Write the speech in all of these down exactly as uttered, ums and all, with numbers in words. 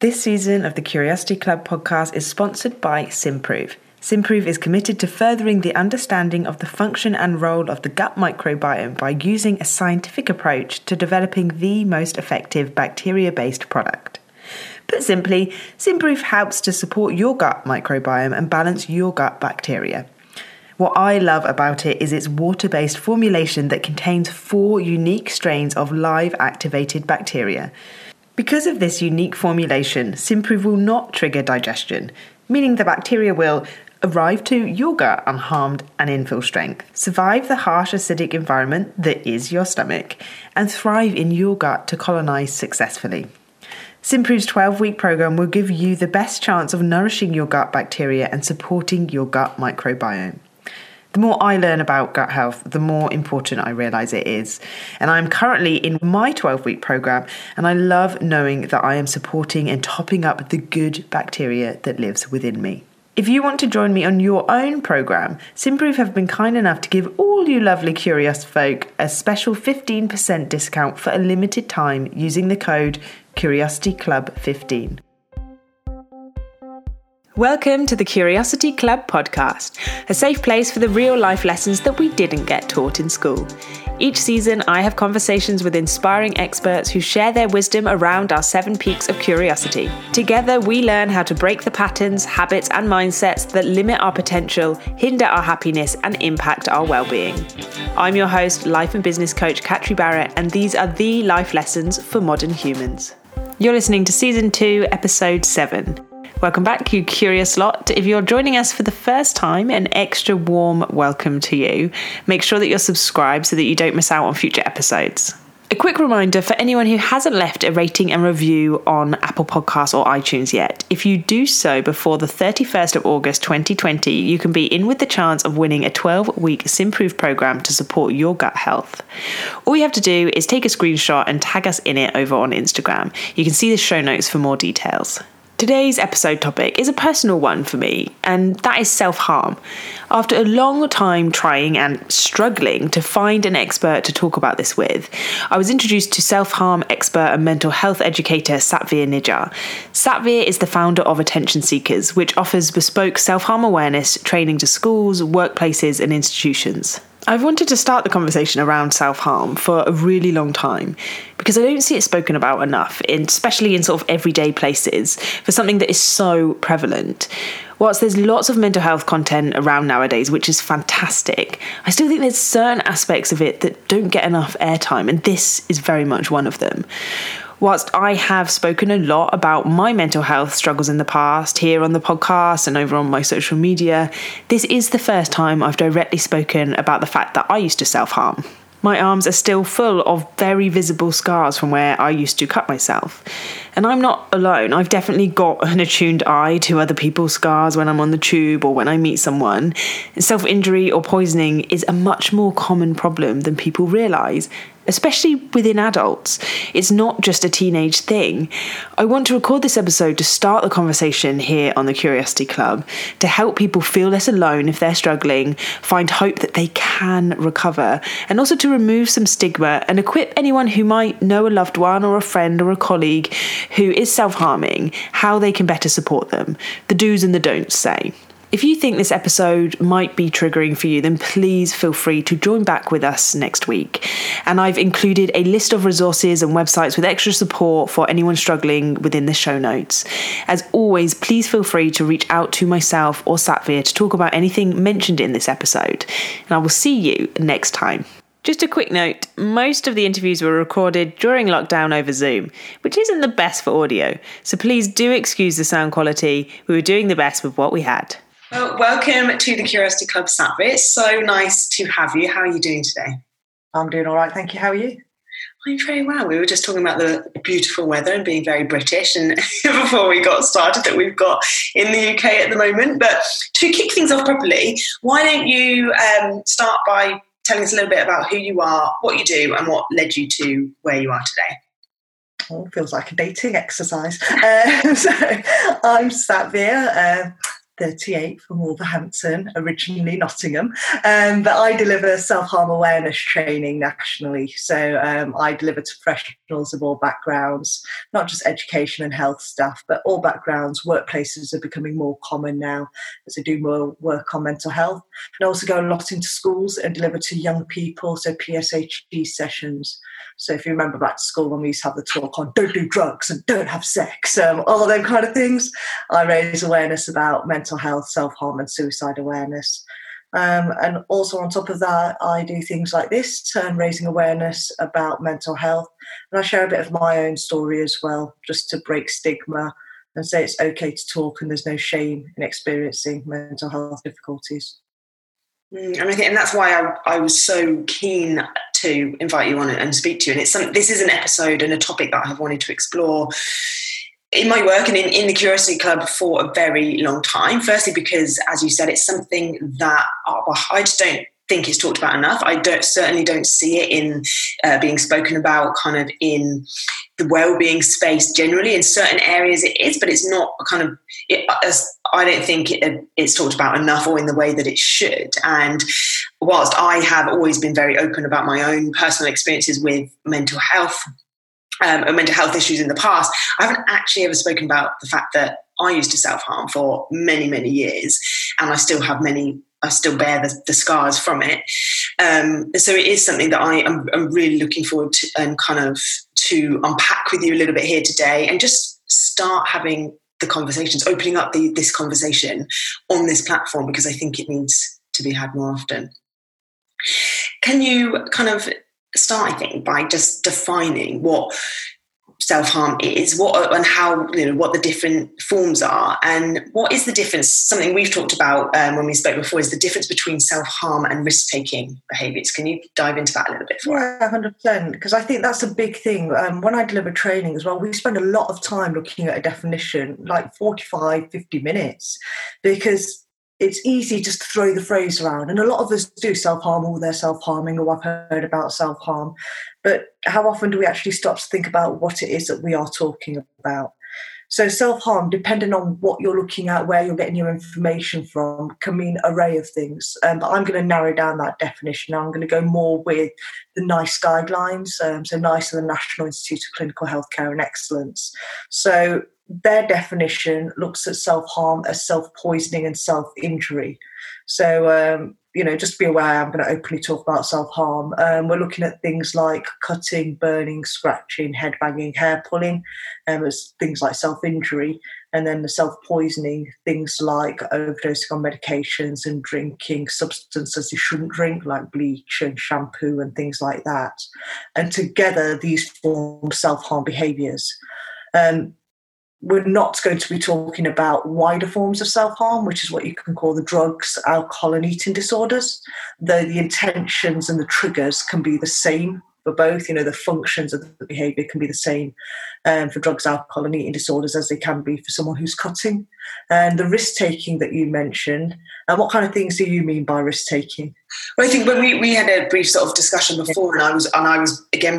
This season of the Curiosity Club podcast is sponsored by Symprove. Symprove is committed to furthering the understanding of the function and role of the gut microbiome by using a scientific approach to developing the most effective bacteria-based product. Put simply, Symprove helps to support your gut microbiome and balance your gut bacteria. What I love about it is its water-based formulation that contains four unique strains of live activated bacteria. Because of this unique formulation, Symprove will not trigger digestion, meaning the bacteria will arrive to your gut unharmed and in full strength, survive the harsh acidic environment that is your stomach, and thrive in your gut to colonize successfully. Symprove's twelve-week program will give you the best chance of nourishing your gut bacteria and supporting your gut microbiome. The more I learn about gut health, the more important I realise it is. And I'm currently in my twelve-week programme, and I love knowing that I am supporting and topping up the good bacteria that lives within me. If you want to join me on your own programme, Symprove have been kind enough to give all you lovely curious folk a special fifteen percent discount for a limited time using the code Curiosity Club fifteen. Welcome to the Curiosity Club podcast, a safe place for the real-life lessons that we didn't get taught in school. Each season, I have conversations with inspiring experts who share their wisdom around our seven peaks of curiosity. Together, we learn how to break the patterns, habits, and mindsets that limit our potential, hinder our happiness, and impact our well-being. I'm your host, life and business coach Catri Barrett, and these are the life lessons for modern humans. You're listening to Season two, Episode seven. Welcome back, you curious lot. If you're joining us for the first time, an extra warm welcome to you. Make sure that you're subscribed so that you don't miss out on future episodes. A quick reminder for anyone who hasn't left a rating and review on Apple Podcasts or iTunes yet. If you do so before the thirty-first of August twenty twenty, you can be in with the chance of winning a twelve-week Symprove program to support your gut health. All you have to do is take a screenshot and tag us in it over on Instagram. You can see the show notes for more details. Today's episode topic is a personal one for me, and that is self-harm. After a long time trying and struggling to find an expert to talk about this with, I was introduced to self-harm expert and mental health educator Satveer Nijjar. Satveer is the founder of Attention Seekers, which offers bespoke self-harm awareness training to schools, workplaces, and institutions. I've wanted to start the conversation around self-harm for a really long time because I don't see it spoken about enough, in, especially in sort of everyday places, for something that is so prevalent. Whilst there's lots of mental health content around nowadays, which is fantastic, I still think there's certain aspects of it that don't get enough airtime, and this is very much one of them. Whilst I have spoken a lot about my mental health struggles in the past here on the podcast and over on my social media, this is the first time I've directly spoken about the fact that I used to self-harm. My arms are still full of very visible scars from where I used to cut myself. And I'm not alone. I've definitely got an attuned eye to other people's scars when I'm on the tube or when I meet someone. Self-injury or poisoning is a much more common problem than people realise, especially within adults. It's not just a teenage thing. I want to record this episode to start the conversation here on the Curiosity Club, to help people feel less alone if they're struggling, find hope that they can recover, and also to remove some stigma and equip anyone who might know a loved one or a friend or a colleague who is self-harming, how they can better support them. The do's and the don'ts, say. If you think this episode might be triggering for you, then please feel free to join back with us next week. And I've included a list of resources and websites with extra support for anyone struggling within the show notes. As always, please feel free to reach out to myself or Satveer to talk about anything mentioned in this episode. And I will see you next time. Just a quick note, most of the interviews were recorded during lockdown over Zoom, which isn't the best for audio. So please do excuse the sound quality. We were doing the best with what we had. Well, welcome to the Curiosity Club, Satveer. It's so nice to have you. How are you doing today? I'm doing all right, thank you. How are you? I'm very well. We were just talking about the beautiful weather and being very British and before we got started that we've got in the U K at the moment. But to kick things off properly, why don't you um, start by telling us a little bit about who you are, what you do, and what led you to where you are today? Oh, feels like a dating exercise. Uh, so I'm Satveer. Uh, thirty-eight from Wolverhampton, originally Nottingham, um, but I deliver self-harm awareness training nationally. So um, I deliver to professionals of all backgrounds, not just education and health staff, but all backgrounds. Workplaces are becoming more common now as I do more work on mental health. And I also go a lot into schools and deliver to young people, so P S H E sessions. So if you remember back to school when we used to have the talk on don't do drugs and don't have sex, um, all of them kind of things, I raise awareness about mental health, self-harm and suicide awareness. Um, and also on top of that, I do things like this, um, raising awareness about mental health. And I share a bit of my own story as well, just to break stigma and say it's okay to talk and there's no shame in experiencing mental health difficulties. Mm, and I think, and that's why I, I was so keen to invite you on and speak to you. And it's some, this is an episode and a topic that I have wanted to explore in my work and in, in the Curiosity Club for a very long time. Firstly, because, as you said, it's something that oh, I just don't think is talked about enough. I don't, certainly don't see it in uh, being spoken about kind of in the well-being space generally. In certain areas it is, but it's not kind of, it, I don't think it, it's talked about enough or in the way that it should. And whilst I have always been very open about my own personal experiences with mental health, Um, and mental health issues in the past, I haven't actually ever spoken about the fact that I used to self-harm for many, many years, and I still have many, I still bear the, the scars from it. Um, so it is something that I am I'm really looking forward to and um, kind of to unpack with you a little bit here today, and just start having the conversations, opening up the, this conversation on this platform, because I think it needs to be had more often. Can you kind of start, I think, by just defining what self-harm is, what and how, you know, what the different forms are, and what is the difference? Something we've talked about um, when we spoke before is the difference between self-harm and risk-taking behaviours. Can you dive into that a little bit for us? Yeah, one hundred percent, because I think that's a big thing. Um, when I deliver training as well, we spend a lot of time looking at a definition, like forty-five, fifty minutes, because it's easy just to throw the phrase around. And a lot of us do self-harm, or they're self-harming, or I've heard about self-harm. But how often do we actually stop to think about what it is that we are talking about? So self-harm, depending on what you're looking at, where you're getting your information from, can mean an array of things. Um, but I'm going to narrow down that definition. I'm going to go more with the NICE guidelines. Um, so NICE are the National Institute of Clinical Healthcare and Excellence. So their definition looks at self-harm as self-poisoning and self-injury. So, um, you know, just be aware I'm going to openly talk about self-harm. Um, we're looking at things like cutting, burning, scratching, headbanging, hair pulling, um, as things like self-injury. And then the self-poisoning, things like overdosing on medications and drinking substances you shouldn't drink, like bleach and shampoo and things like that. And together, these form self-harm behaviours. Um, We're not going to be talking about wider forms of self-harm, which is what you can call the drugs, alcohol and eating disorders, though the intentions and the triggers can be the same for both. You know, the functions of the behaviour can be the same um, for drugs, alcohol and eating disorders as they can be for someone who's cutting. And the risk-taking that you mentioned, and what kind of things do you mean by risk-taking? Well, I think when we, we had a brief sort of discussion before, and I was, and I was again...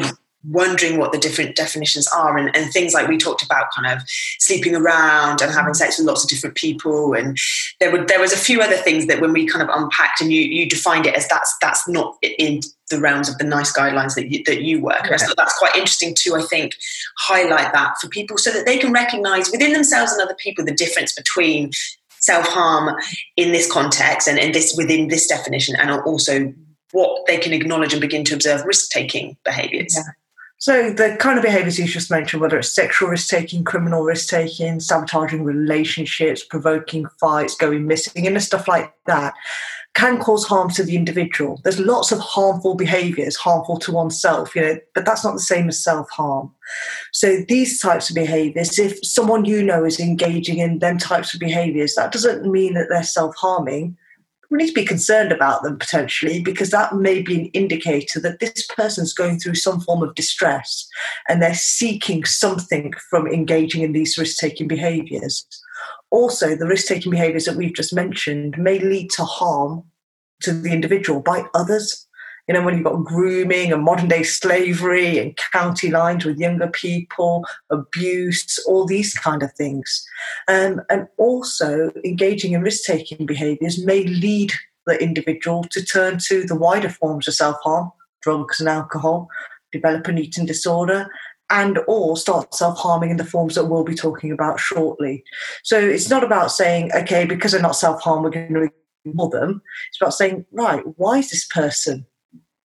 wondering what the different definitions are, and, and things like we talked about kind of sleeping around and having sex with lots of different people, and there were there was a few other things that when we kind of unpacked, and you you defined it as that's that's not in the realms of the NICE guidelines that you, that you work. And I thought that's quite interesting to, I think, highlight that for people so that they can recognise within themselves and other people the difference between self-harm in this context and in this within this definition, and also what they can acknowledge and begin to observe risk-taking behaviours. Yeah. So the kind of behaviours you just mentioned, whether it's sexual risk-taking, criminal risk-taking, sabotaging relationships, provoking fights, going missing, and stuff like that, can cause harm to the individual. There's lots of harmful behaviours, harmful to oneself, you know, but that's not the same as self-harm. So these types of behaviours, if someone you know is engaging in them types of behaviours, that doesn't mean that they're self-harming. We need to be concerned about them potentially, because that may be an indicator that this person's going through some form of distress and they're seeking something from engaging in these risk-taking behaviours. Also, the risk-taking behaviours that we've just mentioned may lead to harm to the individual by others. You know, when you've got grooming and modern day slavery and county lines with younger people, abuse, all these kind of things. Um, and also engaging in risk-taking behaviours may lead the individual to turn to the wider forms of self-harm, drugs and alcohol, develop an eating disorder, and or start self-harming in the forms that we'll be talking about shortly. So it's not about saying, okay, because they're not self-harm, we're going to ignore them. It's about saying, right, why is this person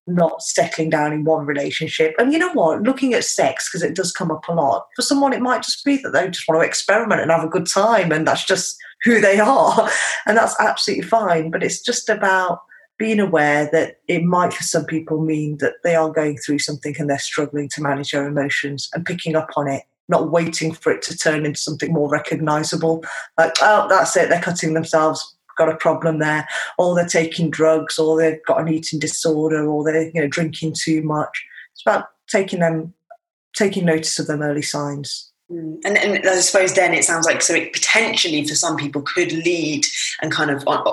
not settling down in one relationship? And you know what, looking at sex, because it does come up a lot, for someone it might just be that they just want to experiment and have a good time, and that's just who they are, and that's absolutely fine. But it's just about being aware that it might for some people mean that they are going through something and they're struggling to manage their emotions, and picking up on it, not waiting for it to turn into something more recognisable. Like, oh, that's it, they're cutting themselves, got a problem there, or they're taking drugs, or they've got an eating disorder, or they're, you know, drinking too much. It's about taking them, taking notice of them early signs. Mm. And, and I suppose then it sounds like, so it potentially for some people could lead and kind of on,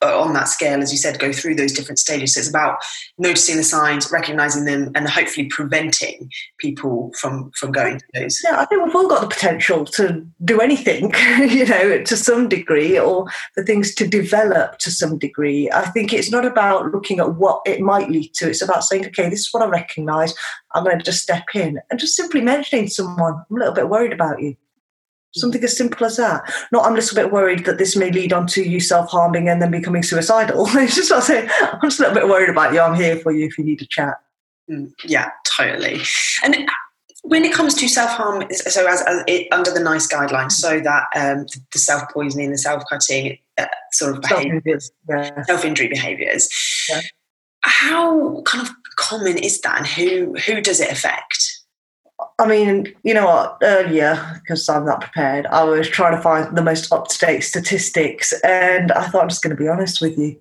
on that scale, as you said, go through those different stages. So it's about noticing the signs, recognising them, and hopefully preventing people from, from going to those. Yeah, I think we've all got the potential to do anything, you know, to some degree, or the things to develop to some degree. I think it's not about looking at what it might lead to. It's about saying, okay, this is what I recognise. I'm going to just step in, and just simply mentioning to someone, I'm a little bit worried about you. Something as simple as that. Not, I'm a little bit worried that this may lead on to you self-harming and then becoming suicidal. It's just not saying, I'm just a little bit worried about you. I'm here for you if you need a chat. Mm, yeah, totally. And when it comes to self-harm, so as, as it, under the NICE guidelines, so that um, the self-poisoning, the self-cutting uh, sort of behaviours, yeah. self-injury behaviours, yeah. How kind of common is that, and who who does it affect? I mean, you know what, earlier, because I'm not prepared, I was trying to find the most up-to-date statistics, and I thought I'm just going to be honest with you.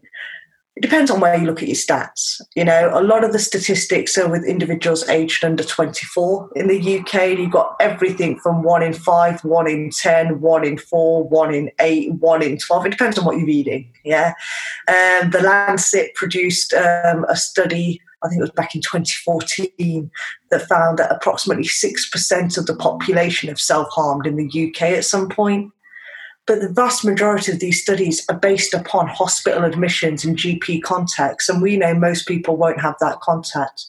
It depends on where you look at your stats. You know, a lot of the statistics are with individuals aged under twenty-four in the U K. You've got everything from one in five, one in ten, one in four, one in eight, one in twelve. It depends on what you're reading, yeah? Um, the Lancet produced um, a study, I think it was back in twenty fourteen, that found that approximately six percent of the population have self-harmed in the U K at some point. But the vast majority of these studies are based upon hospital admissions and G P contacts, and we know most people won't have that contact.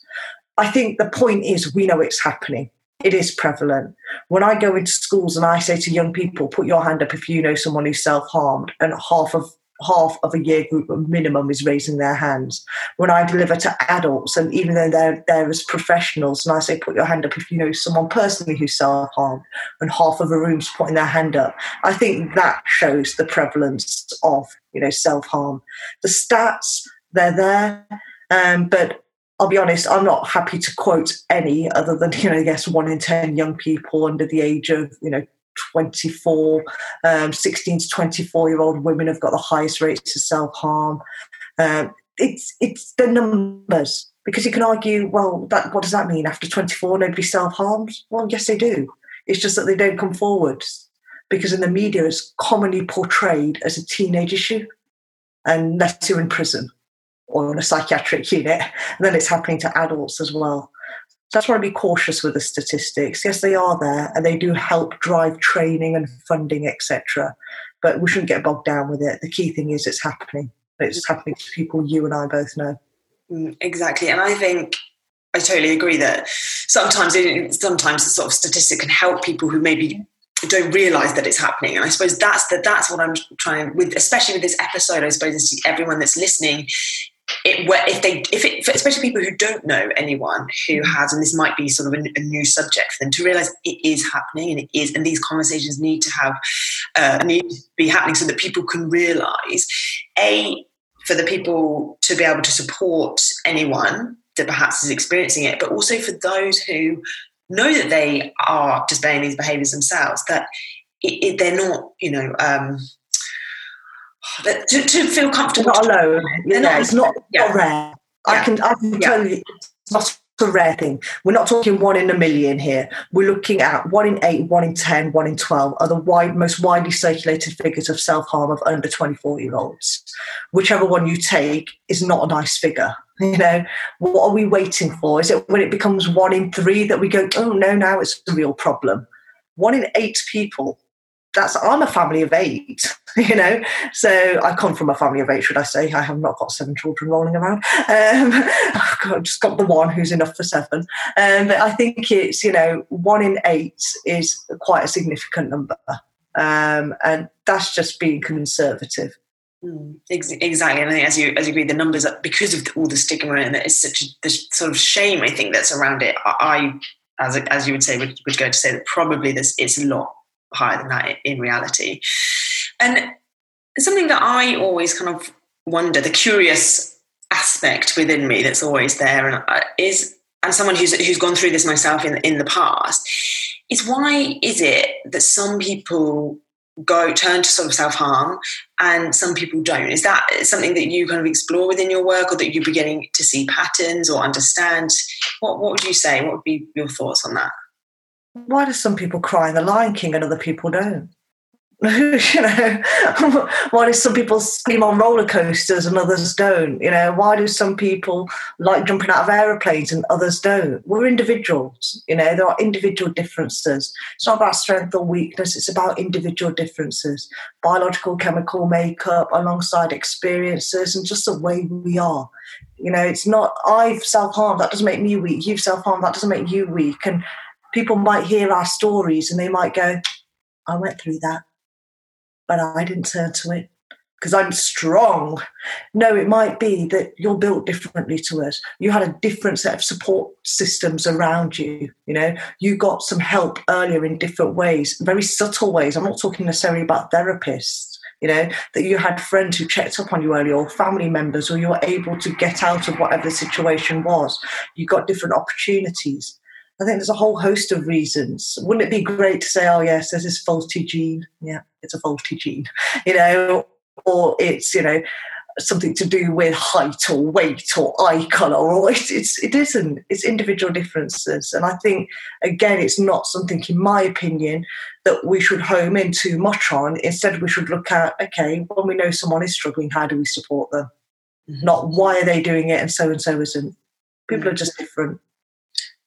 I think the point is, we know it's happening. It is prevalent. When I go into schools and I say to young people, put your hand up if you know someone who's self-harmed, and half of half of a year group minimum is raising their hands. When I deliver to adults, and even though they're there as professionals, and I say, put your hand up if you know someone personally who's self-harmed, and half of a room's putting their hand up, I think that shows the prevalence of, you know, self-harm. The stats, they're there, um, but I'll be honest, I'm not happy to quote any other than, you know, I guess one in ten young people under the age of, you know, twenty-four, um, sixteen to twenty-four year old women have got the highest rates of self-harm. Um, it's it's the numbers, because you can argue, well, that, what does that mean? After twenty-four, nobody self-harms? Well, yes, they do. It's just that they don't come forward, because in the media it's commonly portrayed as a teenage issue, unless you're in prison or in a psychiatric unit, and then it's happening to adults as well. So that's why I'd be cautious with the statistics. Yes, they are there, and they do help drive training and funding, et cetera. But we shouldn't get bogged down with it. The key thing is it's happening. It's happening to people you and I both know. Exactly. And I think I totally agree that sometimes it, sometimes the sort of statistic can help people who maybe don't realise that it's happening. And I suppose that's the, that's what I'm trying with, especially with this episode, I suppose, is to everyone that's listening. It, if they, if it, especially people who don't know anyone who has, and this might be sort of a, a new subject for them, to realise it is happening, and it is, and these conversations need to have uh, need to be happening, so that people can realise, a, for the people to be able to support anyone that perhaps is experiencing it, but also for those who know that they are displaying these behaviours themselves, that it, it, they're not, you know. Um, But to, to feel comfortable, not alone. Yeah, it's not, yeah. not rare. Yeah. I can, I can yeah. tell you, it's not a rare thing. We're not talking one in a million here. We're looking at one in eight, one in ten, one in twelve are the wide, most widely circulated figures of self-harm of under twenty-four-year-olds. Whichever one you take is not a nice figure. You know, what are we waiting for? Is it when it becomes one in three that we go, oh, no, now it's a real problem? One in eight people. That's, I'm a family of eight, you know, so I come from a family of eight, should I say. I have not got seven children rolling around. Um, I've, got, I've just got the one who's enough for seven. Um, but I think it's, you know, one in eight is quite a significant number. Um, and that's just being conservative. Mm, exactly. And I think as you, as you agree, the numbers, are, because of the, all the stigma and there is such a, the sort of shame, I think, that's around it, I, as, as you would say, would, would go to say that probably this is a lot higher than that in reality. And something that I always kind of wonder, the curious aspect within me that's always there, and is, and someone who's who's gone through this myself in in the past, is why is it that some people go turn to sort of self-harm and some people don't? Is that something that you kind of explore within your work, or that you're beginning to see patterns or understand? What what would you say? What would be your thoughts on that? Why do some people cry in The Lion King and other people don't? You know, why do some people scream on roller coasters and others don't? You know, why do some people like jumping out of aeroplanes and others don't? We're individuals. You know, there are individual differences. It's not about strength or weakness. It's about individual differences, biological, chemical makeup, alongside experiences, and just the way we are. You know, it's not I've self-harmed, that doesn't make me weak. You've self-harmed, that doesn't make you weak. And people might hear our stories and they might go, I went through that, but I didn't turn to it because I'm strong. No, it might be that you're built differently to us. You had a different set of support systems around you. You know, you got some help earlier in different ways, very subtle ways. I'm not talking necessarily about therapists. You know, that you had friends who checked up on you earlier, or family members, or you were able to get out of whatever the situation was. You got different opportunities. I think there's a whole host of reasons. Wouldn't it be great to say, oh, yes, there's this faulty gene? Yeah, it's a faulty gene, you know, or it's, you know, something to do with height or weight or eye colour, or it's, it's, it isn't. It's individual differences. And I think, again, it's not something, in my opinion, that we should home in too much on. Instead, we should look at, okay, when we know someone is struggling, how do we support them? Mm-hmm. Not why are they doing it and so-and-so isn't. People mm-hmm. are just different.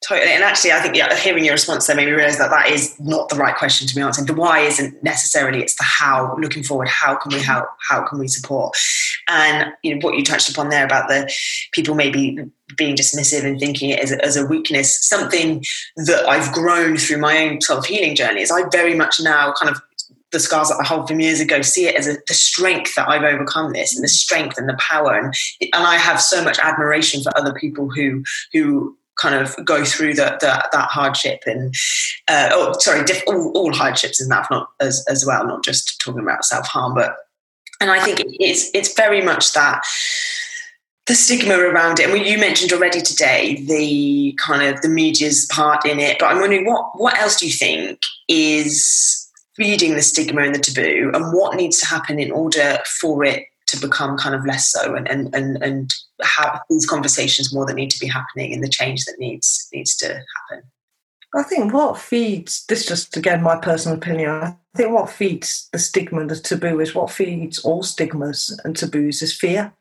Totally. And actually, I think yeah, hearing your response there made me realise that that is not the right question to be answering. The why isn't necessarily, it's the how, looking forward, how can we help, how can we support? And you know what you touched upon there about the people maybe being dismissive and thinking it as a, as a weakness, something that I've grown through my own self-healing journey is I very much now kind of, the scars that I hold from years ago, see it as a, the strength that I've overcome this, and the strength and the power. And, and I have so much admiration for other people who who... kind of go through that that, that hardship and uh, oh sorry diff- all, all hardships in that, not as as well, not just talking about self-harm. But and I think it's it's very much that the stigma around it, and you mentioned already today the kind of the media's part in it, but I'm wondering what what else do you think is feeding the stigma and the taboo, and what needs to happen in order for it to become kind of less so, and and and, and have these conversations more that need to be happening, and the change that needs needs to happen? I think what feeds this, just again my personal opinion, I think what feeds the stigma and the taboo is what feeds all stigmas and taboos is fear,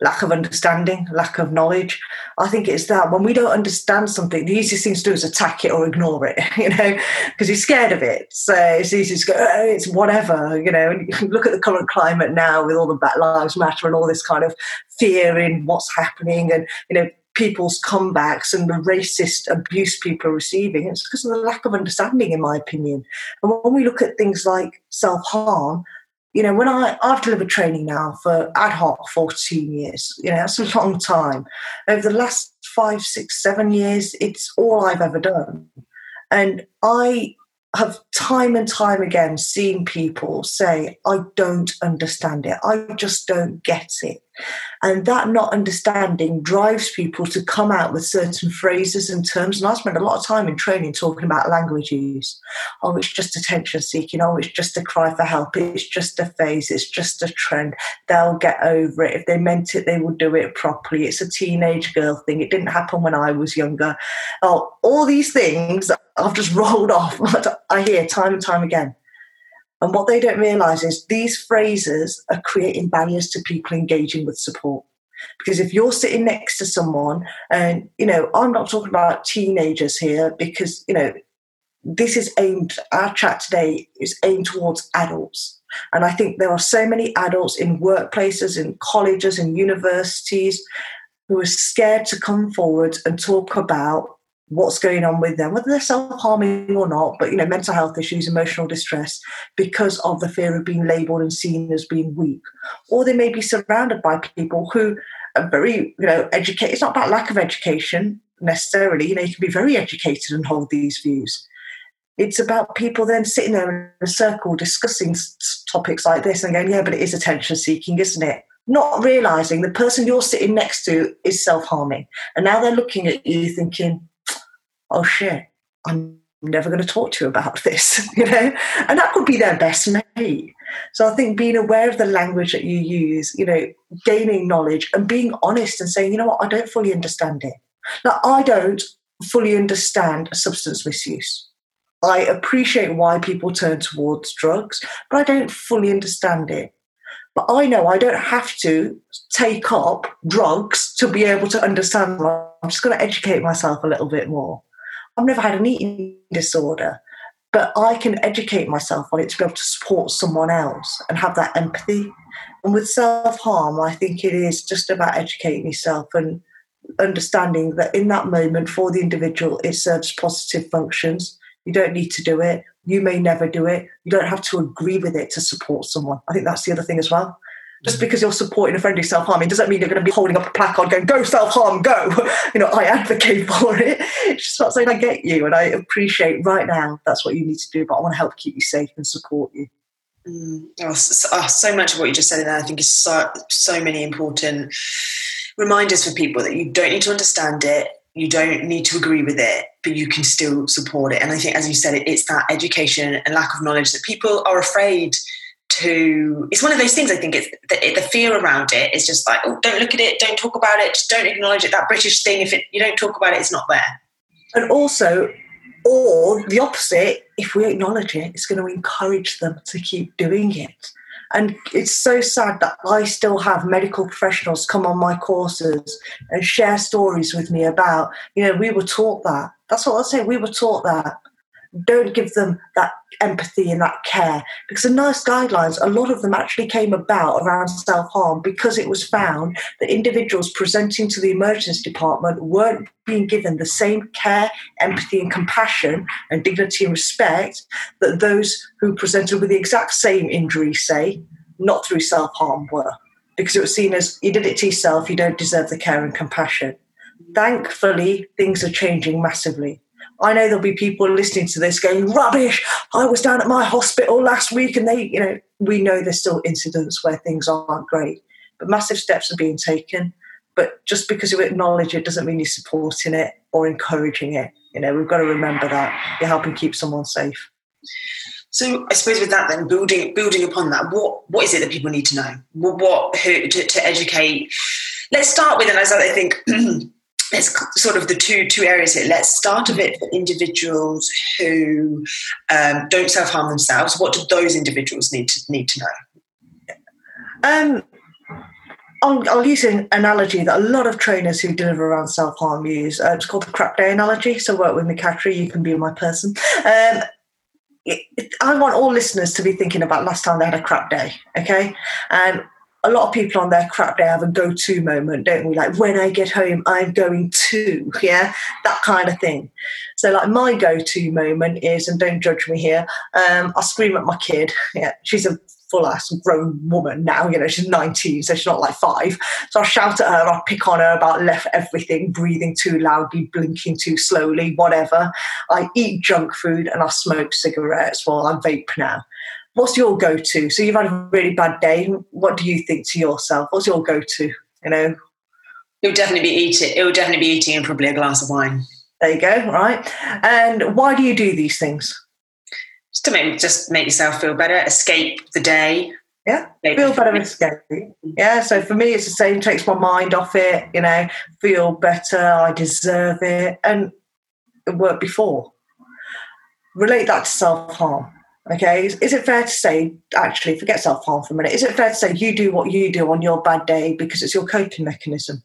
lack of understanding, lack of knowledge. I think it's that when we don't understand something, the easiest thing to do is attack it or ignore it, you know, because you're scared of it. So it's easy to go, oh, it's whatever, you know, and you can look at the current climate now with all the Black Lives Matter and all this kind of fear in what's happening, and, you know, people's comebacks and the racist abuse people are receiving. It's because of the lack of understanding, in my opinion. And when we look at things like self-harm, you know, when I, I've delivered training now for ad hoc fourteen years, you know, that's a long time. Over the last five, six, seven years, it's all I've ever done. And I have time and time again seen people say, I don't understand it. I just don't get it. And that not understanding drives people to come out with certain phrases and terms. And I spend a lot of time in training talking about language use. Oh, it's just attention seeking. Oh, it's just a cry for help. It's just a phase. It's just a trend. They'll get over it. If they meant it, they will do it properly. It's a teenage girl thing. It didn't happen when I was younger. Oh, all these things I've just rolled off. I hear time and time again. And what they don't realise is these phrases are creating barriers to people engaging with support. Because if you're sitting next to someone, and, you know, I'm not talking about teenagers here because, you know, this is aimed, our chat today is aimed towards adults. And I think there are so many adults in workplaces, in colleges and universities who are scared to come forward and talk about what's going on with them, whether they're self-harming or not, but, you know, mental health issues, emotional distress, because of the fear of being labelled and seen as being weak. Or they may be surrounded by people who are very, you know, educated. It's not about lack of education necessarily. You know, you can be very educated and hold these views. It's about people then sitting there in a circle discussing topics like this and going, yeah, but it is attention-seeking, isn't it? Not realising the person you're sitting next to is self-harming. And now they're looking at you thinking, oh shit, I'm never going to talk to you about this, you know? And that could be their best mate. So I think being aware of the language that you use, you know, gaining knowledge and being honest and saying, you know what, I don't fully understand it. Now, I don't fully understand substance misuse. I appreciate why people turn towards drugs, but I don't fully understand it. But I know I don't have to take up drugs to be able to understand. I'm just going to educate myself a little bit more. I've never had an eating disorder, but I can educate myself on it to be able to support someone else and have that empathy. And with self-harm, I think it is just about educating yourself and understanding that in that moment for the individual, it serves positive functions. You don't need to do it. You may never do it. You don't have to agree with it to support someone. I think that's the other thing as well. Just because you're supporting a friendly self-harming doesn't mean you're going to be holding up a placard going, go self-harm, go. You know, I advocate for it. It's just not saying I get you and I appreciate right now that's what you need to do, but I want to help keep you safe and support you. Mm. Oh, so, oh, so much of what you just said in there I think is so, so many important reminders for people that you don't need to understand it. You don't need to agree with it, but you can still support it. And I think, as you said, it, it's that education and lack of knowledge that people are afraid to... It's one of those things, I think, it's the, it, the fear around it is just like, oh, don't look at it, don't talk about it, just don't acknowledge it. That British thing, if it, you don't talk about it, it's not there. And also, or the opposite, if we acknowledge it, it's going to encourage them to keep doing it. And it's so sad that I still have medical professionals come on my courses and share stories with me about, you know, we were taught that. That's what I say, we were taught that. Don't give them that empathy and that care. Because the NICE guidelines, a lot of them actually came about around self-harm because it was found that individuals presenting to the emergency department weren't being given the same care, empathy and compassion and dignity and respect that those who presented with the exact same injury, say, not through self-harm were. Because it was seen as, you did it to yourself, you don't deserve the care and compassion. Thankfully, things are changing massively. I know there'll be people listening to this going, rubbish, I was down at my hospital last week and they, you know, we know there's still incidents where things aren't great, but massive steps are being taken. But just because you acknowledge it doesn't mean you're supporting it or encouraging it. You know, we've got to remember that you're helping keep someone safe. So I suppose with that then, building building upon that, what, what is it that people need to know? What, what who, to, to educate? Let's start with, and as I think... It's sort of the two two areas here. Let's start a bit for individuals who um, don't self-harm themselves. What do those individuals need to need to know? Um, I'll, I'll use an analogy that a lot of trainers who deliver around self-harm use. Uh, it's called the crap day analogy. So work with me, Catri. You can be my person. Um, it, it, I want all listeners to be thinking about last time they had a crap day, okay? And a lot of people on their crap day have a go-to moment, don't we? Like, when I get home, I'm going to, yeah? That kind of thing. So, like, my go-to moment is, and don't judge me here, um, I scream at my kid. Yeah, she's a full-ass grown woman now, you know, she's nineteen, so she's not like five. So I'll shout at her, I'll pick on her about left everything, breathing too loudly, blinking too slowly, whatever. I eat junk food and I smoke cigarettes while I vape now. What's your go-to? So you've had a really bad day. What do you think to yourself? What's your go-to, you know? It would definitely be eating. It would definitely be eating and probably a glass of wine. There you go, right? And why do you do these things? Just to make just make yourself feel better, escape the day. Yeah, Maybe. feel better and escape. Yeah, so for me it's the same, takes my mind off it, you know, feel better, I deserve it, and it worked before. Relate that to self-harm, okay? Is, is it fair to say, actually, forget self-harm for a minute, is it fair to say you do what you do on your bad day because it's your coping mechanism?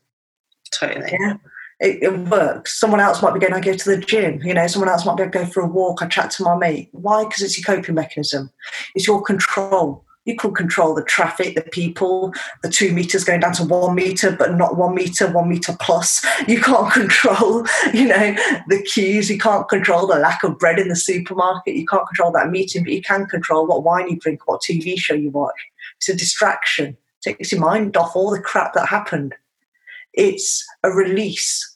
Totally. Yeah. It, it works. Someone else might be going, I go to the gym. You know, someone else might be, I go for a walk. I chat to my mate. Why? Because it's your coping mechanism. It's your control. You can control the traffic, the people, the two meters going down to one meter, but not one meter, one meter plus. You can't control, you know, the queues. You can't control the lack of bread in the supermarket. You can't control that meeting, but you can control what wine you drink, what T V show you watch. It's a distraction. It takes your mind off all the crap that happened. It's a release.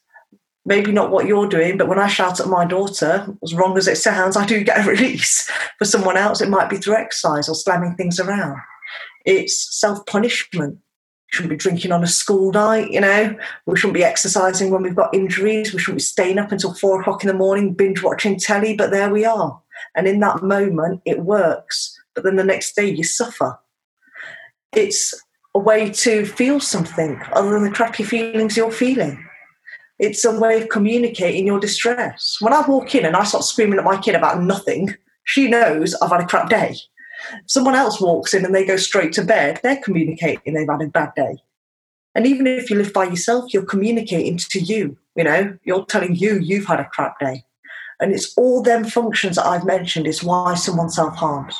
Maybe not what you're doing, but when I shout at my daughter, as wrong as it sounds, I do get a release. For someone else, it might be through exercise or slamming things around. It's self-punishment. We shouldn't be drinking on a school night, you know. We shouldn't be exercising when we've got injuries. We shouldn't be staying up until four o'clock in the morning, binge-watching telly, but there we are. And in that moment, it works. But then the next day, you suffer. It's a way to feel something other than the crappy feelings you're feeling. It's a way of communicating your distress. When I walk in and I start screaming at my kid about nothing, she knows I've had a crap day. Someone else walks in and they go straight to bed, they're communicating they've had a bad day. And even if you live by yourself, you're communicating to you, you know, you're telling you you've had a crap day. And it's all them functions that I've mentioned is why someone self-harms.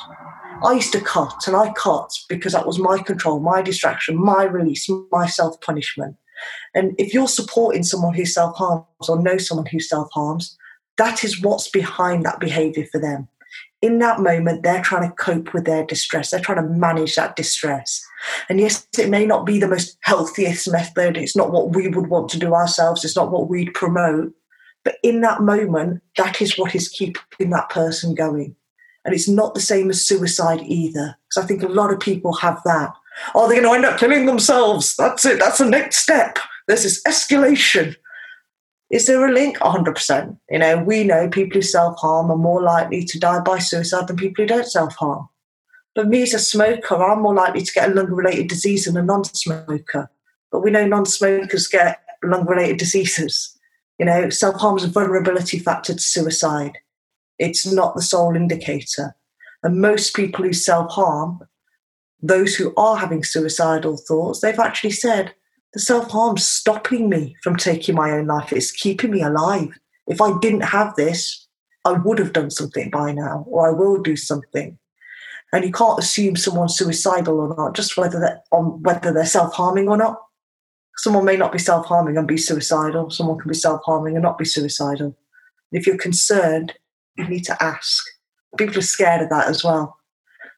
I used to cut, and I cut because that was my control, my distraction, my release, my self-punishment. And if you're supporting someone who self-harms or know someone who self-harms, that is what's behind that behaviour for them. In that moment, they're trying to cope with their distress. They're trying to manage that distress. And yes, it may not be the most healthiest method. It's not what we would want to do ourselves. It's not what we'd promote. But in that moment, that is what is keeping that person going. And it's not the same as suicide either, because I think a lot of people have that. Oh, they're going to end up killing themselves. That's it. That's the next step. There's this escalation. Is there a link? one hundred percent. You know, we know people who self-harm are more likely to die by suicide than people who don't self-harm. But me as a smoker, I'm more likely to get a lung-related disease than a non-smoker. But we know non-smokers get lung-related diseases. You know, self-harm is a vulnerability factor to suicide. It's not the sole indicator. And most people who self-harm, those who are having suicidal thoughts, they've actually said, the self-harm's stopping me from taking my own life. It's keeping me alive. If I didn't have this, I would have done something by now, or I will do something. And you can't assume someone's suicidal or not, just whether they're, on whether they're self-harming or not. Someone may not be self-harming and be suicidal. Someone can be self-harming and not be suicidal. If you're concerned, you need to ask. People are scared of that as well.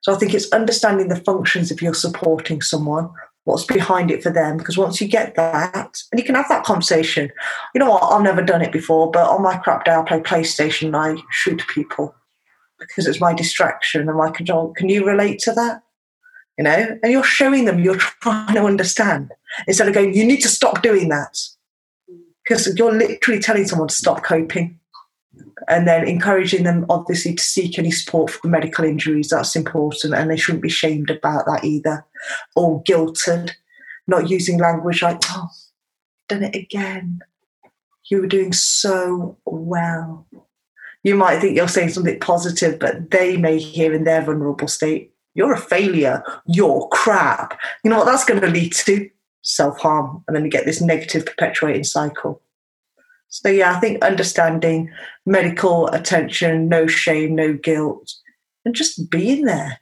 So I think it's understanding the functions if you're supporting someone, what's behind it for them, because once you get that, and you can have that conversation. You know what, I've never done it before, but on my crap day, I play PlayStation and I shoot people because it's my distraction and my control. Can you relate to that? You know, and you're showing them, you're trying to understand. Instead of going, you need to stop doing that. Because you're literally telling someone to stop coping. And then encouraging them, obviously, to seek any support for medical injuries. That's important, and they shouldn't be shamed about that either, or guilted. Not using language like, oh, done it again. You were doing so well. You might think you're saying something positive, but they may hear in their vulnerable state, you're a failure, you're crap. You know what that's going to lead to? Self-harm. And then you get this negative perpetuating cycle. So, yeah, I think understanding medical attention, no shame, no guilt, and just being there.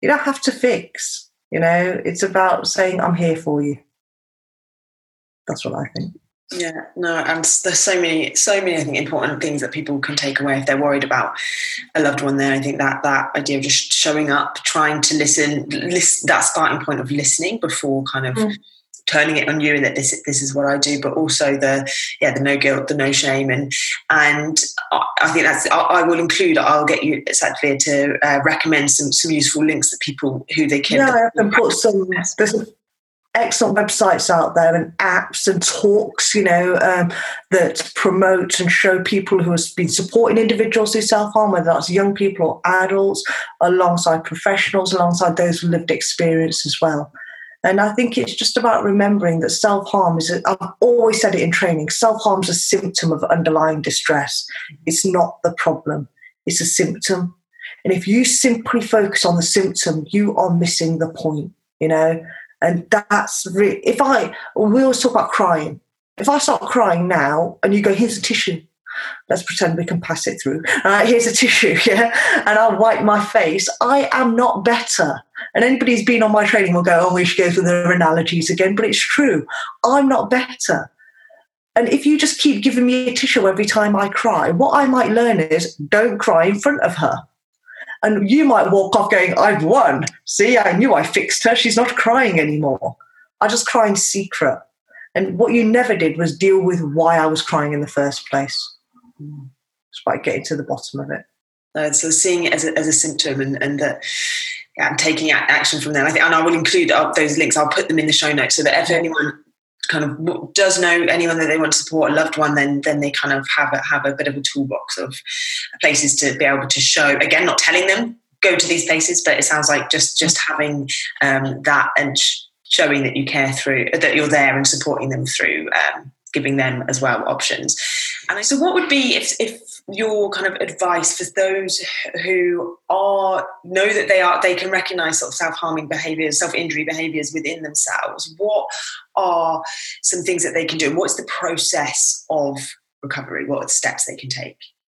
You don't have to fix, you know. It's about saying, I'm here for you. That's what I think. Yeah, no, and there's so many, so many, I think, important things that people can take away if they're worried about a loved one there. I think that that idea of just showing up, trying to listen, listen that starting point of listening before kind of mm. turning it on you, and that this this is what I do, but also the yeah the no guilt, the no shame, and and I, I think that's I, I will include. I'll get you, Satveer, to uh, recommend some some useful links that people who they can. Yeah, I can put some. Excellent websites out there and apps and talks, you know, um, that promote and show people who have been supporting individuals who self-harm, whether that's young people or adults, alongside professionals, alongside those with lived experience as well. And I think it's just about remembering that self-harm is, a, I've always said it in training, self-harm is a symptom of underlying distress. It's not the problem. It's a symptom. And if you simply focus on the symptom, you are missing the point, you know. And that's really, if I, we always talk about crying. If I start crying now and you go, here's a tissue, let's pretend we can pass it through. Uh, here's a tissue, yeah? And I'll wipe my face. I am not better. And anybody who's been on my training will go, oh, she goes with her analogies again. But it's true. I'm not better. And if you just keep giving me a tissue every time I cry, what I might learn is don't cry in front of her. And you might walk off going, I've won. See, I knew I fixed her. She's not crying anymore. I just cry in secret. And what you never did was deal with why I was crying in the first place. It's by getting to the bottom of it. Uh, so seeing it as a, as a symptom and, and that... Yeah, I'm taking action from there. I think, and I will include those links. I'll put them in the show notes so that if anyone kind of does know anyone that they want to support, a loved one, then then they kind of have a, have a bit of a toolbox of places to be able to show. Again, not telling them, go to these places, but it sounds like just, just having um, that and sh- showing that you care through, that you're there and supporting them through um, giving them as well options. And so what would be, if, if your kind of advice for those who are know that they are they can recognise sort of self-harming behaviours, self-injury behaviours within themselves, what are some things that they can do? What's the process of recovery? What are the steps they can take?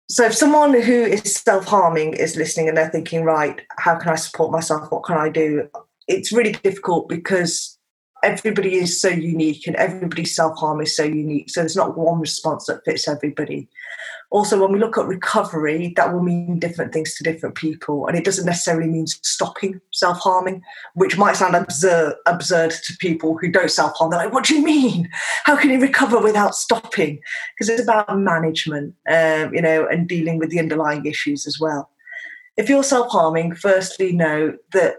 So if someone who is self-harming is listening and they're thinking, right, how can I support myself? What can I do? It's really difficult because everybody is so unique and everybody's self-harm is so unique. So there's not one response that fits everybody. Also, when we look at recovery, that will mean different things to different people. And it doesn't necessarily mean stopping self-harming, which might sound absurd, absurd to people who don't self-harm. They're like, what do you mean? How can you recover without stopping? Because it's about management, um, you know, and dealing with the underlying issues as well. If you're self-harming, firstly, know that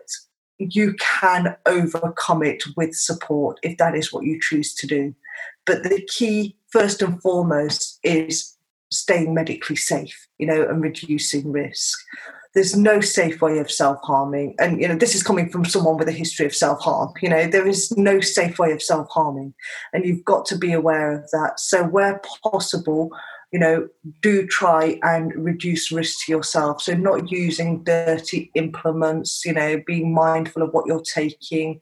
you can overcome it with support if that is what you choose to do. But the key, first and foremost, is staying medically safe, you know, and reducing risk. There's no safe way of self-harming. And, you know, this is coming from someone with a history of self-harm. You know, there is no safe way of self-harming. And you've got to be aware of that. So where possible, you know, do try and reduce risk to yourself. So not using dirty implements, you know, being mindful of what you're taking,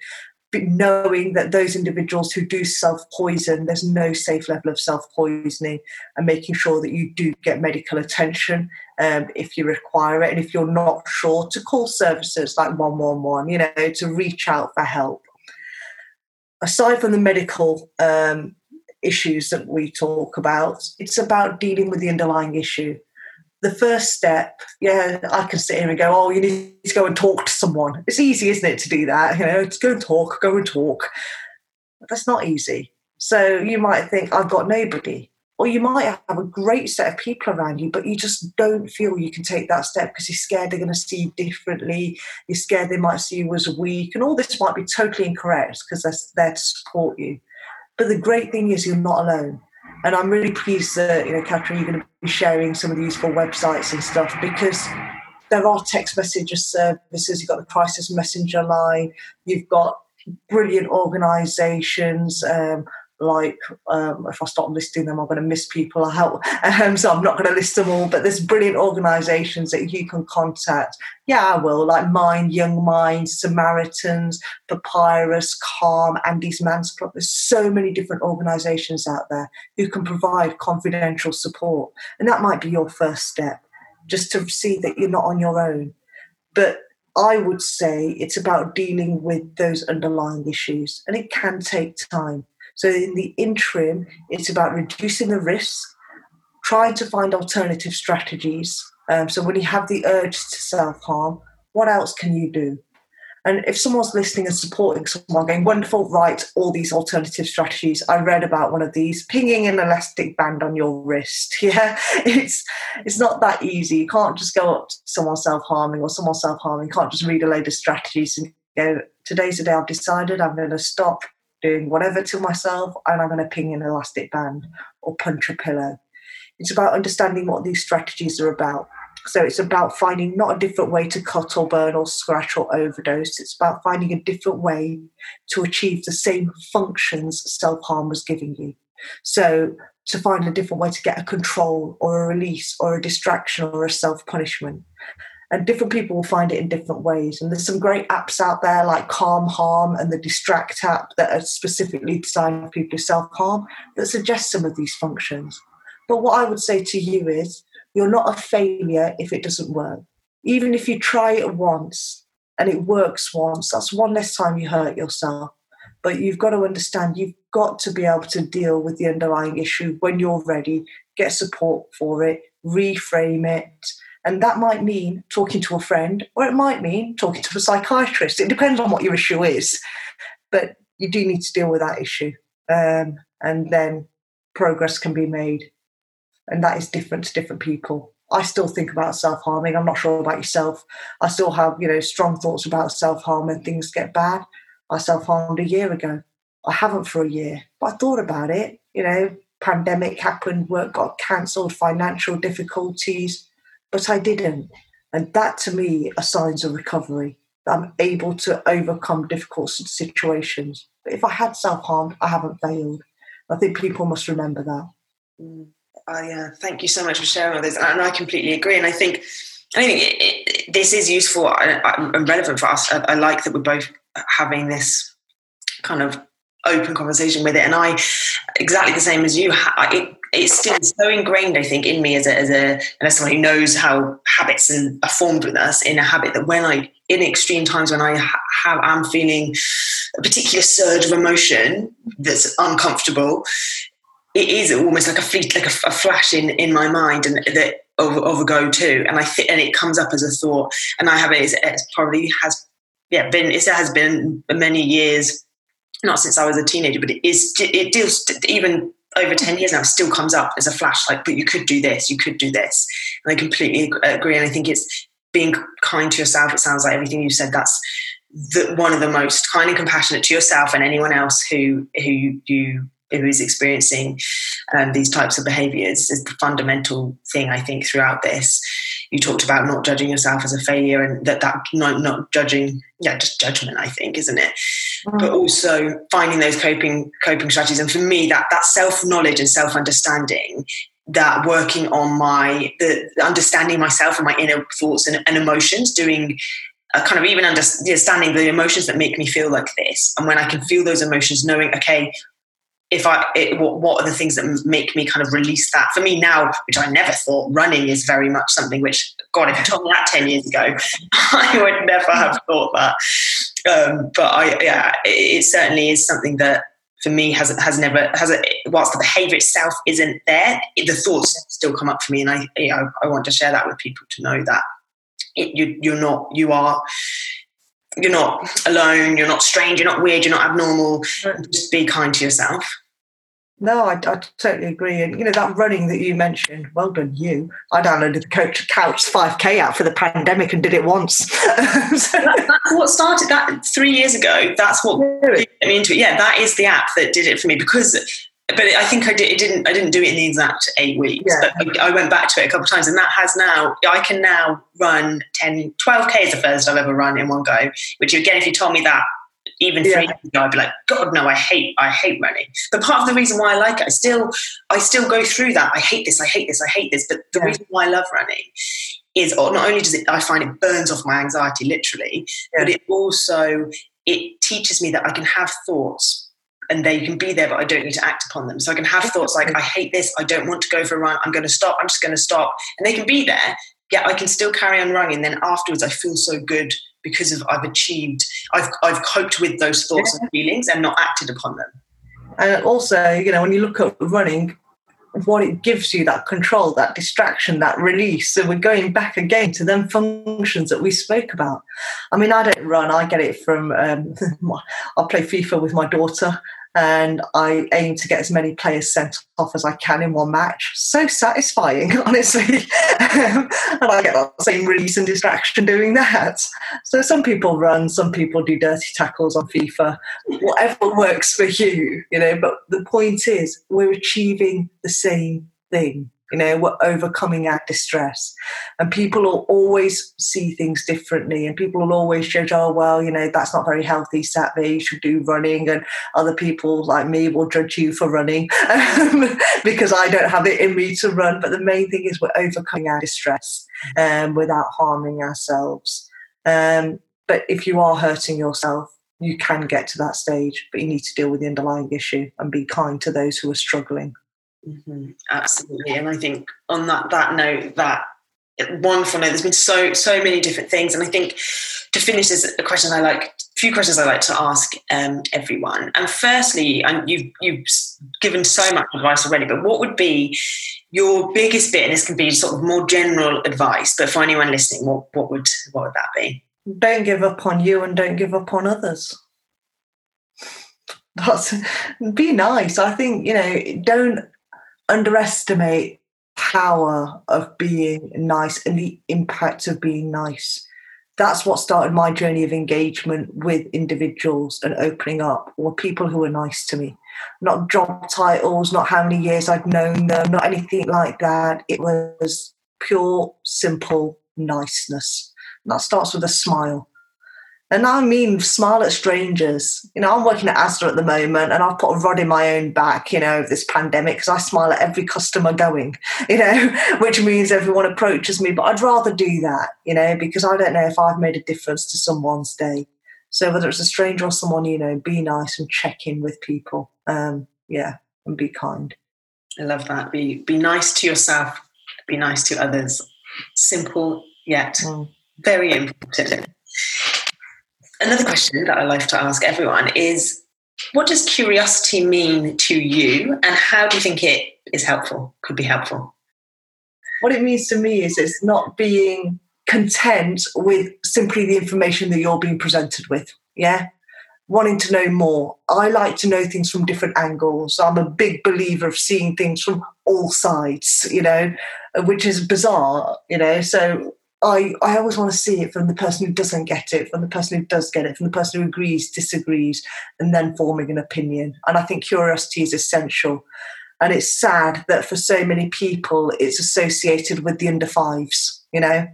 but knowing that those individuals who do self-poison, there's no safe level of self-poisoning, and making sure that you do get medical attention um, if you require it. And if you're not sure, to call services like one one one, you know, to reach out for help. Aside from the medical um, issues that we talk about, it's about dealing with the underlying issue. The first step, yeah, I can sit here and go, oh, you need to go and talk to someone. It's easy, isn't it, to do that? You know, to go and talk, go and talk. But that's not easy. So you might think, I've got nobody. Or you might have a great set of people around you, but you just don't feel you can take that step because you're scared they're going to see you differently. You're scared they might see you as weak. And all this might be totally incorrect because they're there to support you. But the great thing is you're not alone. And I'm really pleased that, you know, Catri, you're going to be sharing some of the useful websites and stuff, because there are text message services. You've got the Crisis Messenger line. You've got brilliant organisations um, like, um, if I stop listing them, I'm going to miss people out. Um, so I'm not going to list them all. But there's brilliant organisations that you can contact. Yeah, I will. Like Mind, Young Minds, Samaritans, Papyrus, Calm, Andy's Man's Club. There's so many different organisations out there who can provide confidential support. And that might be your first step, just to see that you're not on your own. But I would say it's about dealing with those underlying issues. And it can take time. So in the interim, it's about reducing the risk, trying to find alternative strategies. Um, so when you have the urge to self-harm, what else can you do? And if someone's listening and supporting someone going, wonderful, right, all these alternative strategies. I read about one of these, pinging an elastic band on your wrist. Yeah, it's it's not that easy. You can't just go up to someone self-harming or someone self-harming. You can't just read a load of strategies and go, today's the day I've decided I'm going to stop doing whatever to myself and I'm going to ping an elastic band or punch a pillow. It's about understanding what these strategies are about. So it's about finding not a different way to cut or burn or scratch or overdose. It's about finding a different way to achieve the same functions self-harm was giving you. So to find a different way to get a control or a release or a distraction or a self-punishment. And different people will find it in different ways. And there's some great apps out there like Calm Harm and the Distract app that are specifically designed for people who self-harm that suggest some of these functions. But what I would say to you is, you're not a failure if it doesn't work. Even if you try it once and it works once, that's one less time you hurt yourself. But you've got to understand, you've got to be able to deal with the underlying issue when you're ready, get support for it, reframe it. And that might mean talking to a friend, or it might mean talking to a psychiatrist. It depends on what your issue is. But you do need to deal with that issue. Um, and then progress can be made. And that is different to different people. I still think about self-harming. I'm not sure about yourself. I still have, you know, strong thoughts about self-harm when things get bad. I self-harmed a year ago. I haven't for a year, but I thought about it. You know, pandemic happened, work got cancelled, financial difficulties, but I didn't. And that to me are signs of recovery. I'm able to overcome difficult situations. But if I had self-harmed, I haven't failed. I think people must remember that. Mm. I uh, thank you so much for sharing all this, and I completely agree. And I think, I think it, it, this is useful and, and relevant for us. I, I like that we're both having this kind of open conversation with it. And I, exactly the same as you, it, it's still so ingrained, I think, in me as a, as a as someone who knows how habits and are formed with us in a habit that when I, in extreme times when I have, am feeling a particular surge of emotion that's uncomfortable. It is almost like a fleet, like a, a flash in, in my mind, and that of, of a go-to, and I think, and it comes up as a thought, and I have it. It's, it's probably has, yeah, been. It has been many years, not since I was a teenager, but it is. It deals even over ten years now. Still comes up as a flash, like, but you could do this, you could do this, and I completely agree. And I think it's being kind to yourself. It sounds like everything you said. That's the, one of the most kind and compassionate to yourself and anyone else who who you. who is experiencing um, these types of behaviours is the fundamental thing, I think, throughout this. You talked about not judging yourself as a failure, and that that not, not judging, yeah, just judgment, I think, isn't it? Mm. But also finding those coping coping strategies. And for me, that that self-knowledge and self-understanding, that working on my, the understanding myself and my inner thoughts and, and emotions, doing uh, kind of even understanding the emotions that make me feel like this. And when I can feel those emotions, knowing, okay, If I, it, what, what are the things that make me kind of release that? For me now, which I never thought, running is very much something which, God, if you told me that ten years ago, I would never have thought that. Um, but I, yeah, it, it certainly is something that for me has has never has. A, whilst the behaviour itself isn't there, the thoughts still come up for me, and I, you know, I want to share that with people to know that it, you, you're not, you are. You're not alone, you're not strange, you're not weird, you're not abnormal. Just be kind to yourself. No, I, I totally agree. And, you know, that running that you mentioned, well done, you. I downloaded the Couch to five K app for the pandemic and did it once. So that, that's what started that three years ago. That's what really? Got me into it. Yeah, that is the app that did it for me because... But I think I did. It didn't. I didn't do it in the exact eight weeks. Yeah. But I, I went back to it a couple of times, and that has now. I can now run ten, twelve K is the first I've ever run in one go. Which again, if you told me that even three years ago, I'd be like, God, no, I hate. I hate running. But part of the reason why I like it, I still, I still go through that. I hate this. I hate this. I hate this. But the yeah. reason why I love running is not only does it. I find it burns off my anxiety literally, yeah. but it also it teaches me that I can have thoughts. And they can be there, but I don't need to act upon them. So I can have thoughts like, I hate this, I don't want to go for a run, I'm going to stop, I'm just going to stop. And they can be there, yet I can still carry on running. And then afterwards, I feel so good because of I've achieved, I've I've coped with those thoughts yeah. and feelings and not acted upon them. And also, you know, when you look at running, what it gives you, that control, that distraction, that release. So we're going back again to them functions that we spoke about. I mean, I don't run. I get it from, um, I play FIFA with my daughter, and I aim to get as many players sent off as I can in one match. So satisfying, honestly. um, and I get that same release and distraction doing that. So some people run, some people do dirty tackles on FIFA, whatever works for you, you know. But the point is, we're achieving the same thing. You know, we're overcoming our distress, and people will always see things differently, and people will always judge, oh, well, you know, that's not very healthy, Satveer, you should do running, and other people like me will judge you for running because I don't have it in me to run. But the main thing is we're overcoming our distress um, without harming ourselves. Um, but if you are hurting yourself, you can get to that stage, but you need to deal with the underlying issue and be kind to those who are struggling. Mm-hmm. Absolutely. And I think on that that note, that wonderful note, there's been so so many different things. And I think to finish this, a question I like a few questions I like to ask um, everyone. And firstly, and you've you've given so much advice already, but what would be your biggest bit? And this can be sort of more general advice, but for anyone listening, what what would what would that be? Don't give up on you, and don't give up on others. That's, be nice. I think, you know, don't underestimate the power of being nice and the impact of being nice. That's what started my journey of engagement with individuals and opening up, or people who were nice to me. Not job titles, not how many years I'd known them, not anything like that. It was pure, simple niceness. And that starts with a smile. And I mean, smile at strangers. You know, I'm working at Asda at the moment, and I've put a rod in my own back, you know, of this pandemic, because I smile at every customer going, you know, which means everyone approaches me. But I'd rather do that, you know, because I don't know if I've made a difference to someone's day. So whether it's a stranger or someone, you know, be nice and check in with people. Um, yeah, and be kind. I love that. Be, be nice to yourself. Be nice to others. Simple, yet mm. very important. Another question that I like to ask everyone is, what does curiosity mean to you, and how do you think it is helpful, could be helpful? What it means to me is it's not being content with simply the information that you're being presented with, yeah? Wanting to know more. I like to know things from different angles. I'm a big believer of seeing things from all sides, you know, which is bizarre, you know, so... I, I always want to see it from the person who doesn't get it, from the person who does get it, from the person who agrees, disagrees, and then forming an opinion. And I think curiosity is essential. And it's sad that for so many people, it's associated with the under fives, you know,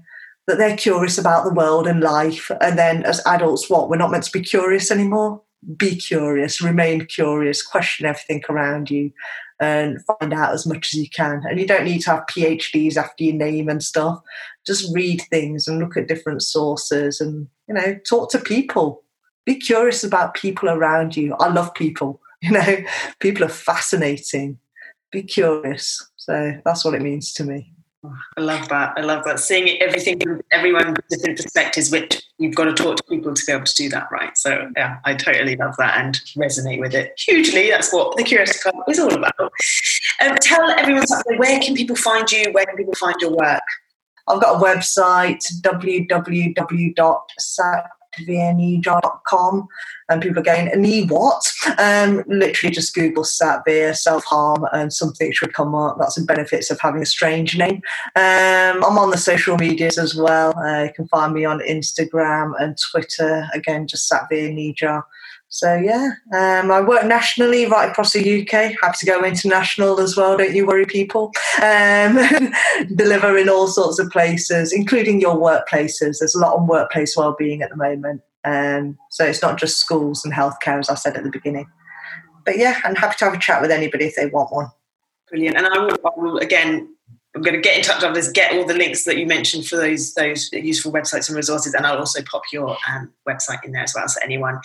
that they're curious about the world and life. And then as adults, what, we're not meant to be curious anymore? Be curious, remain curious, question everything around you, and find out as much as you can. And you don't need to have P H Ds after your name and stuff. Just read things and look at different sources, and, you know, talk to people. Be curious about people around you. I love people, you know. People are fascinating. Be curious. So that's what it means to me. I love that. I love that. Seeing everything, everyone with different perspectives, which you've got to talk to people to be able to do that, right? So, yeah, I totally love that and resonate with it hugely. That's what the Curiosity Club is all about. Um, tell everyone, where can people find you? Where can people find your work? I've got a website, w w w dot satveer nijjar dot com, and people are going, and e what? Um, literally just Google Satveer, self-harm, and something should come up. That's the benefits of having a strange name. Um, I'm on the social medias as well. Uh, you can find me on Instagram and Twitter. Again, just Satveer Nijjar. So, yeah, um, I work nationally right across the U K. Happy to go international as well, don't you worry, people. Um, deliver in all sorts of places, including your workplaces. There's a lot on workplace wellbeing at the moment. Um, so it's not just schools and healthcare, as I said at the beginning. But, yeah, I'm happy to have a chat with anybody if they want one. Brilliant. And I will, I will again... I'm going to get in touch with this, get all the links that you mentioned for those those useful websites and resources, and I'll also pop your um, website in there as well, so anyone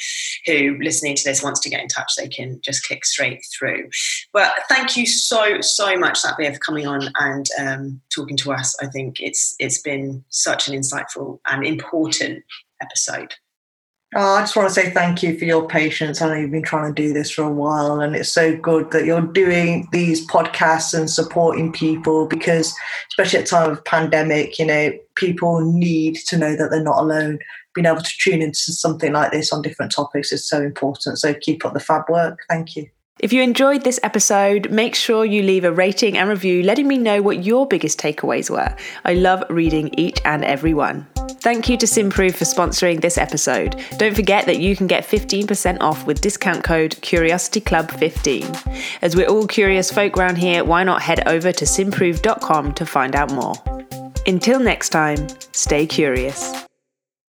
who listening to this wants to get in touch, they can just click straight through. Well, thank you so, so much, Satveer, for coming on and um, talking to us. I think it's it's been such an insightful and important episode. Oh, I just want to say thank you for your patience. I know you've been trying to do this for a while, and it's so good that you're doing these podcasts and supporting people, because especially at a time of pandemic, you know, people need to know that they're not alone. Being able to tune into something like this on different topics is so important. So keep up the fab work. Thank you. If you enjoyed this episode, make sure you leave a rating and review letting me know what your biggest takeaways were. I love reading each and every one. Thank you to Symprove for sponsoring this episode. Don't forget that you can get fifteen percent off with discount code Curiosity Club fifteen. As we're all curious folk round here, why not head over to Symprove dot com to find out more. Until next time, stay curious.